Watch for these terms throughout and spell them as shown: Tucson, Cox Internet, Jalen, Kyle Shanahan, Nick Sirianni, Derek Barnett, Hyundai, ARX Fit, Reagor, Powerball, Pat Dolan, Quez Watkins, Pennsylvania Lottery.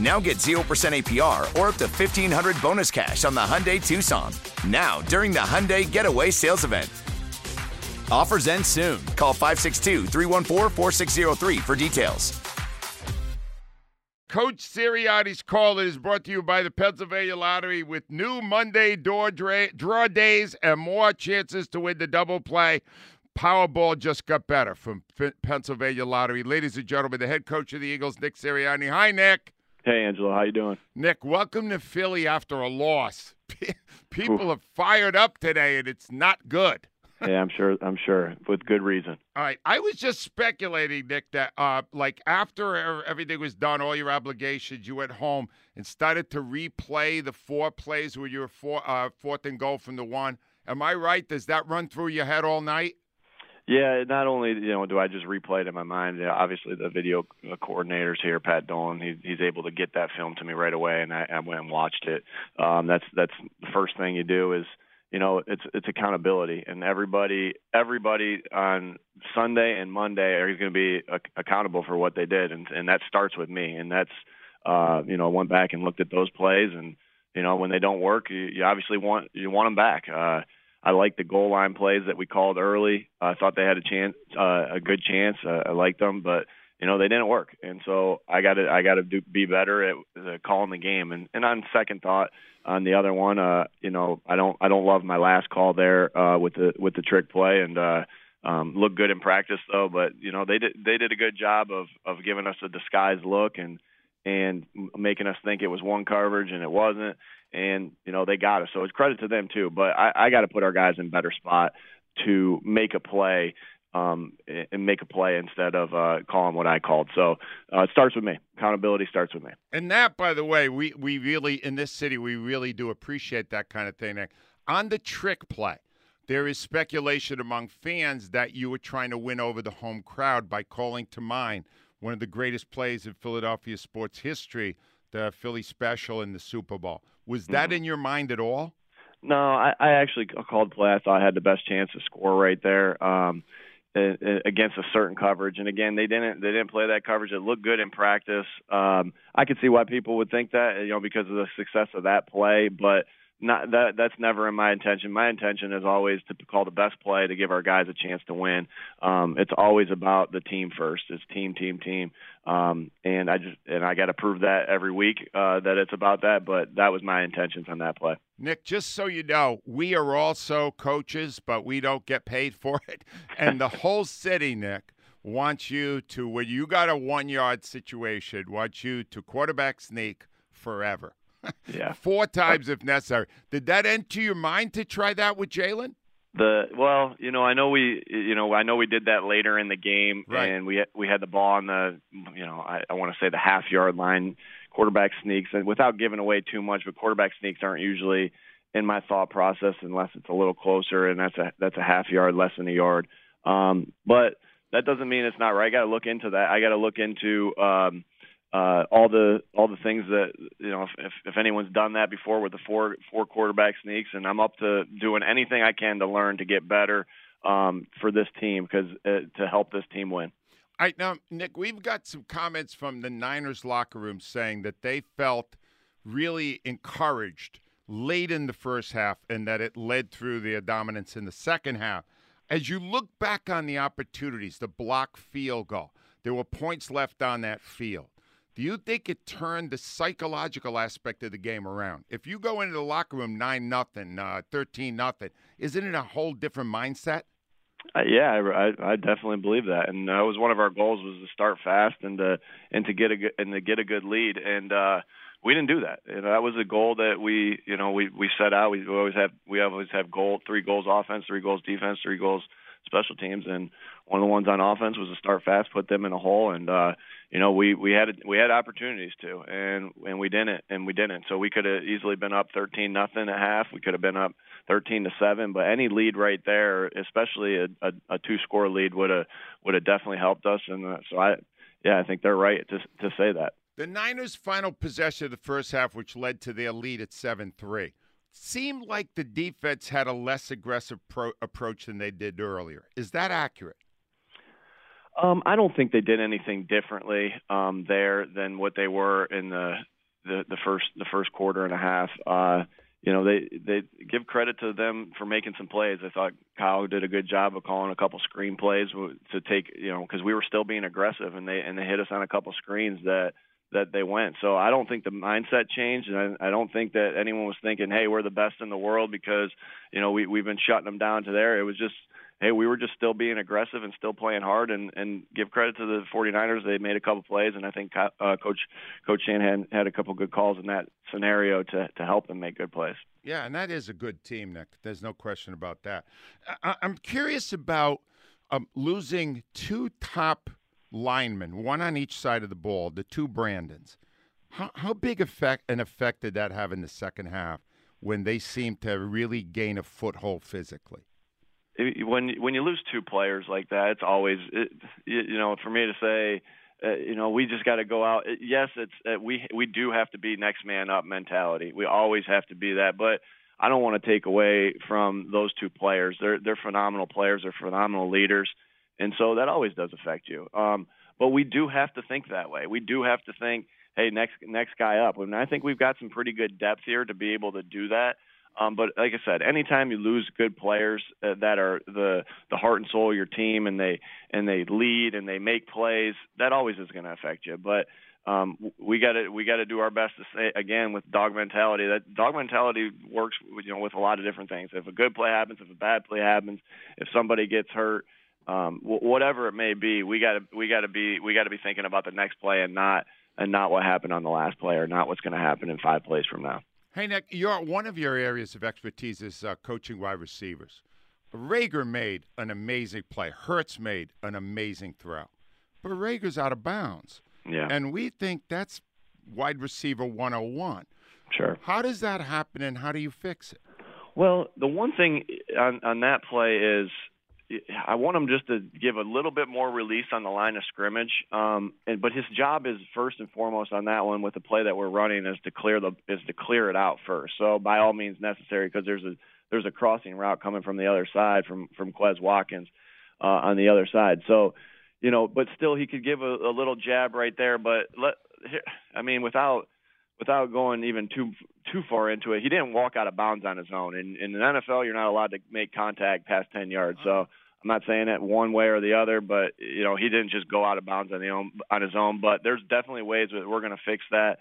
Now get 0% APR or up to $1,500 bonus cash on the Hyundai Tucson. Now, during the Hyundai Getaway Sales Event. Offers end soon. Call 562-314-4603 for details. Coach Sirianni's Call is brought to you by the Pennsylvania Lottery with new Monday draw days and more chances to win the double play. Powerball just got better from Pennsylvania Lottery. Ladies and gentlemen, the head coach of the Eagles, Nick Sirianni. Hi, Nick. Hey, Angelo. How you doing? Nick, welcome to Philly after a loss. People are fired up today, and it's not good. Yeah, I'm sure, with good reason. All right. I was just speculating, Nick, that after everything was done, all your obligations, you went home and started to replay the four plays where you were fourth and goal from the one. Am I right? Does that run through your head all night? Yeah, not only do I just replay it in my mind, obviously the video coordinators here, Pat Dolan, he's able to get that film to me right away, and I went and watched it. That's the first thing you do is, it's accountability, and everybody on Sunday and Monday are going to be accountable for what they did, and that starts with me, and that's I went back and looked at those plays, and when they don't work, you obviously want them back. I like the goal line plays that we called early. I thought they had a good chance. I liked them, but they didn't work. And so I got to be better at calling the game. And on second thought, on the other one, I don't love my last call there with the trick play, and looked good in practice though. But they did a good job of giving us a disguised look and making us think it was one coverage and it wasn't. And, they got us. So it's credit to them, too. But I got to put our guys in a better spot to make a play instead of calling what I called. So it starts with me. Accountability starts with me. And that, by the way, we really, in this city, we really do appreciate that kind of thing. Nick, on the trick play, there is speculation among fans that you were trying to win over the home crowd by calling to mind one of the greatest plays in Philadelphia sports history, the Philly special in the Super Bowl. Was that in your mind at all? No, I actually called play. I thought I had the best chance to score right there against a certain coverage. And, again, they didn't play that coverage. It looked good in practice. I could see why people would think that, because of the success of that play. But that's never in my intention. My intention is always to call the best play to give our guys a chance to win. It's always about the team first. It's team. And I got to prove that every week that it's about that. But that was my intentions on that play. Nick, just so you know, we are also coaches, but we don't get paid for it. And the whole city, Nick, wants you to, when you got a 1-yard situation, wants you to quarterback sneak forever. Yeah. 4 times if necessary. Did that enter your mind to try that with Jalen? I know we did that later in the game, right. And we had the ball on the I want to say the half-yard line. Quarterback sneaks, and without giving away too much, but quarterback sneaks aren't usually in my thought process unless it's a little closer, and that's a half yard, less than a yard. But that doesn't mean it's not right. I got to look into that. I got to look into all the things that if anyone's done that before with the four quarterback sneaks, and I'm up to doing anything I can to learn to get better for this team because to help this team win. All right, now, Nick, we've got some comments from the Niners locker room saying that they felt really encouraged late in the first half and that it led through their dominance in the second half. As you look back on the opportunities, the block field goal, there were points left on that field. Do you think it turned the psychological aspect of the game around? If you go into the locker room 9-0, 13-0, isn't it a whole different mindset? Yeah, I definitely believe that, and that was one of our goals, was to start fast and to get a good lead, and we didn't do that. You know, that was a goal that we set out. We always have three goals offense, three goals defense, three goals special teams, and one of the ones on offense was to start fast, put them in a hole, and we had opportunities to, and we didn't. So we could have easily been up 13-0 at half. We could have been up 13-7, but any lead right there, especially a two-score lead, would have definitely helped us. And so I think they're right to say that. The Niners' final possession of the first half, which led to their lead at 7-3, seemed like the defense had a less aggressive approach than they did earlier. Is that accurate? I don't think they did anything differently there than what they were in the first quarter and a half. They give credit to them for making some plays. I thought Kyle did a good job of calling a couple screen plays to take, because we were still being aggressive, and they hit us on a couple screens that they went. So I don't think the mindset changed, and I don't think that anyone was thinking, hey, we're the best in the world because, we've been shutting them down to there. It was just, hey, we were just still being aggressive and still playing hard, and give credit to the 49ers. They made a couple plays, and I think Coach Shanahan had a couple good calls in that scenario to help them make good plays. Yeah, and that is a good team, Nick. There's no question about that. I'm curious about losing two top linemen, one on each side of the ball, the two Brandons. How big an effect did that have in the second half when they seemed to really gain a foothold physically? When you lose two players like that, it's always for me to say we just got to go out. Yes, it's we do have to be next man up mentality. We always have to be that, but I don't want to take away from those two players. They're phenomenal players. They're phenomenal leaders, and so that always does affect you. But we do have to think that way. We do have to think, hey, next guy up. And I think we've got some pretty good depth here to be able to do that. But like I said, anytime you lose good players that are the heart and soul of your team, and they lead and they make plays, that always is going to affect you. But we got to do our best to say again with dog mentality. That dog mentality works, with a lot of different things. If a good play happens, if a bad play happens, if somebody gets hurt, whatever it may be, we got to be thinking about the next play and not what happened on the last play, or not what's going to happen in 5 plays from now. Hey, Nick, one of your areas of expertise is coaching wide receivers. Reagor made an amazing play. Hurts made an amazing throw. But Reagor's out of bounds. Yeah. And we think that's wide receiver 101. Sure. How does that happen, and how do you fix it? Well, the one thing on that play is I want him just to give a little bit more release on the line of scrimmage. But his job is first and foremost on that one with the play that we're running is to clear it out first. So by all means necessary, because there's a crossing route coming from the other side from Quez Watkins on the other side. So, but still he could give a little jab right there. But without going even too far into it, he didn't walk out of bounds on his own. In the NFL, you're not allowed to make contact past 10 yards. So I'm not saying that one way or the other, but he didn't just go out of bounds on his own. But there's definitely ways that we're going to fix that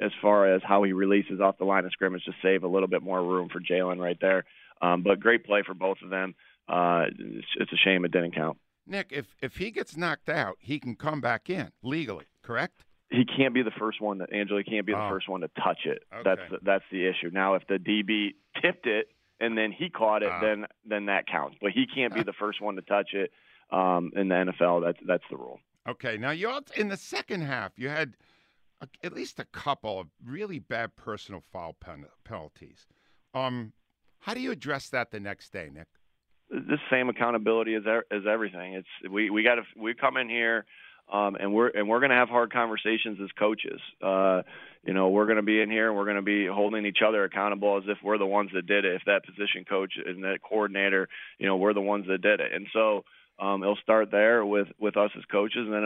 as far as how he releases off the line of scrimmage to save a little bit more room for Jalen right there. But great play for both of them. It's a shame it didn't count. Nick, if he gets knocked out, he can come back in legally, correct? He can't be the first one that Angela can't be the first one to touch it. Okay. That's the issue. Now, if the DB tipped it and then he caught it, then that counts. But he can't be the first one to touch it in the NFL. That's the rule. Okay. Now, in the second half, you had at least a couple of really bad personal foul penalties. How do you address that the next day, Nick? The same accountability as everything. It's we come in here. And we're going to have hard conversations as coaches. We're going to be in here and we're going to be holding each other accountable as if we're the ones that did it. If that position coach and that coordinator, we're the ones that did it. And so It'll start there with us as coaches, and then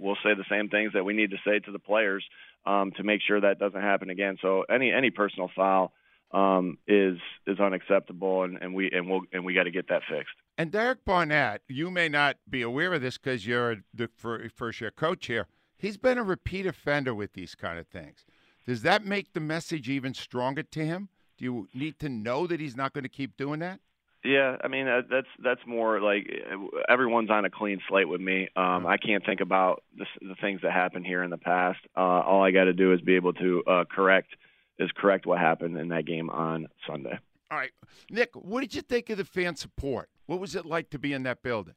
we'll say the same things that we need to say to the players to make sure that doesn't happen again. So any personal foul is unacceptable, and we got to get that fixed. And Derek Barnett, you may not be aware of this because you're the first-year coach here. He's been a repeat offender with these kind of things. Does that make the message even stronger to him? Do you need to know that he's not going to keep doing that? Yeah, I mean, that's more like everyone's on a clean slate with me. I can't think about the things that happened here in the past. All I got to do is be able to correct what happened in that game on Sunday. All right. Nick, what did you think of the fan support? What was it like to be in that building?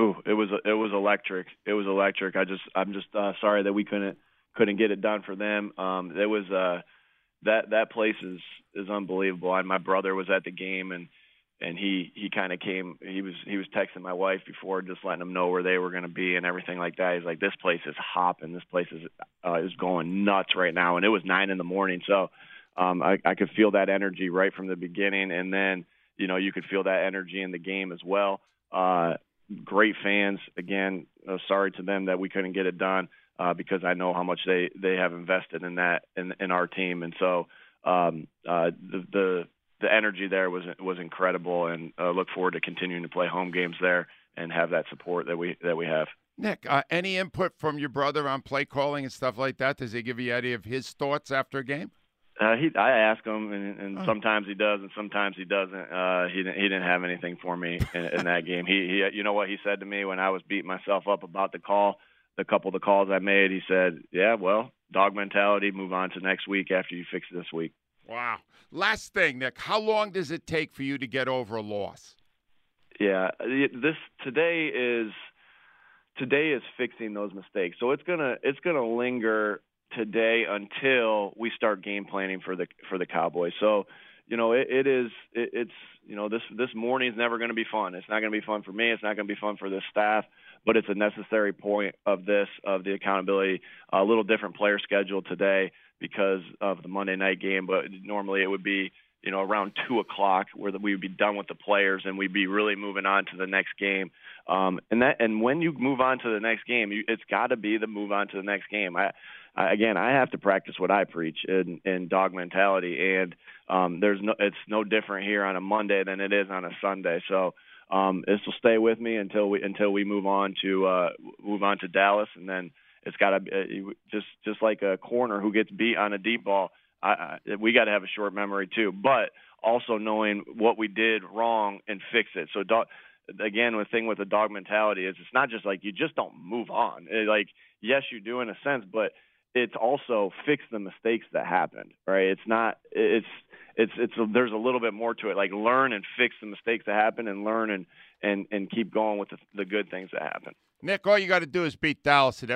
Ooh, it was electric. It was electric. I'm just sorry that we couldn't get it done for them. There was that place is unbelievable. And my brother was at the game, and he kind of came. He was texting my wife before, just letting them know where they were going to be and everything like that. He's like, this place is hopping. This place is going nuts right now. And it was 9 a.m. so I could feel that energy right from the beginning, and then you could feel that energy in the game as well. Great fans. Again, sorry to them that we couldn't get it done because I know how much they have invested in that in our team. And so the energy there was incredible, and look forward to continuing to play home games there and have that support that we have. Nick, any input from your brother on play calling and stuff like that? Does he give you any of his thoughts after a game? I ask him, and sometimes he does, and sometimes he doesn't. He didn't have anything for me in that game. He, you know what he said to me when I was beating myself up about the call, the couple of the calls I made? He said, "Yeah, well, dog mentality. Move on to next week after you fix this week." Wow. Last thing, Nick. How long does it take for you to get over a loss? Yeah, today is fixing those mistakes. So it's gonna linger today until we start game planning for the Cowboys. So, this morning is never going to be fun. It's not going to be fun for me. It's not going to be fun for this staff, but it's a necessary point of the accountability. A little different player schedule today because of the Monday night game, but normally it would be, around 2:00 where we would be done with the players and we'd be really moving on to the next game. And when you move on to the next game, it's got to be the move on to the next game. I have to practice what I preach in dog mentality, and it's no different here on a Monday than it is on a Sunday. So this will stay with me until we move on to Dallas, and then it's got to just like a corner who gets beat on a deep ball. We got to have a short memory too, but also knowing what we did wrong and fix it. So again, the thing with the dog mentality is it's not just like you just don't move on. Like yes, you do in a sense, but it's also fix the mistakes that happened, right? It's not, there's a little bit more to it, like learn and fix the mistakes that happen and learn and keep going with the good things that happen. Nick, all you got to do is beat Dallas and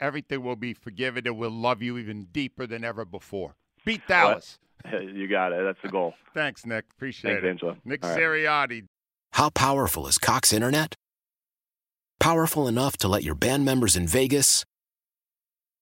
everything will be forgiven and we'll love you even deeper than ever before. Beat Dallas. You got it. That's the goal. Thanks, Nick. Appreciate it. Thanks, Angela. Nick Sirianni. How powerful is Cox Internet? Powerful enough to let your band members in Vegas,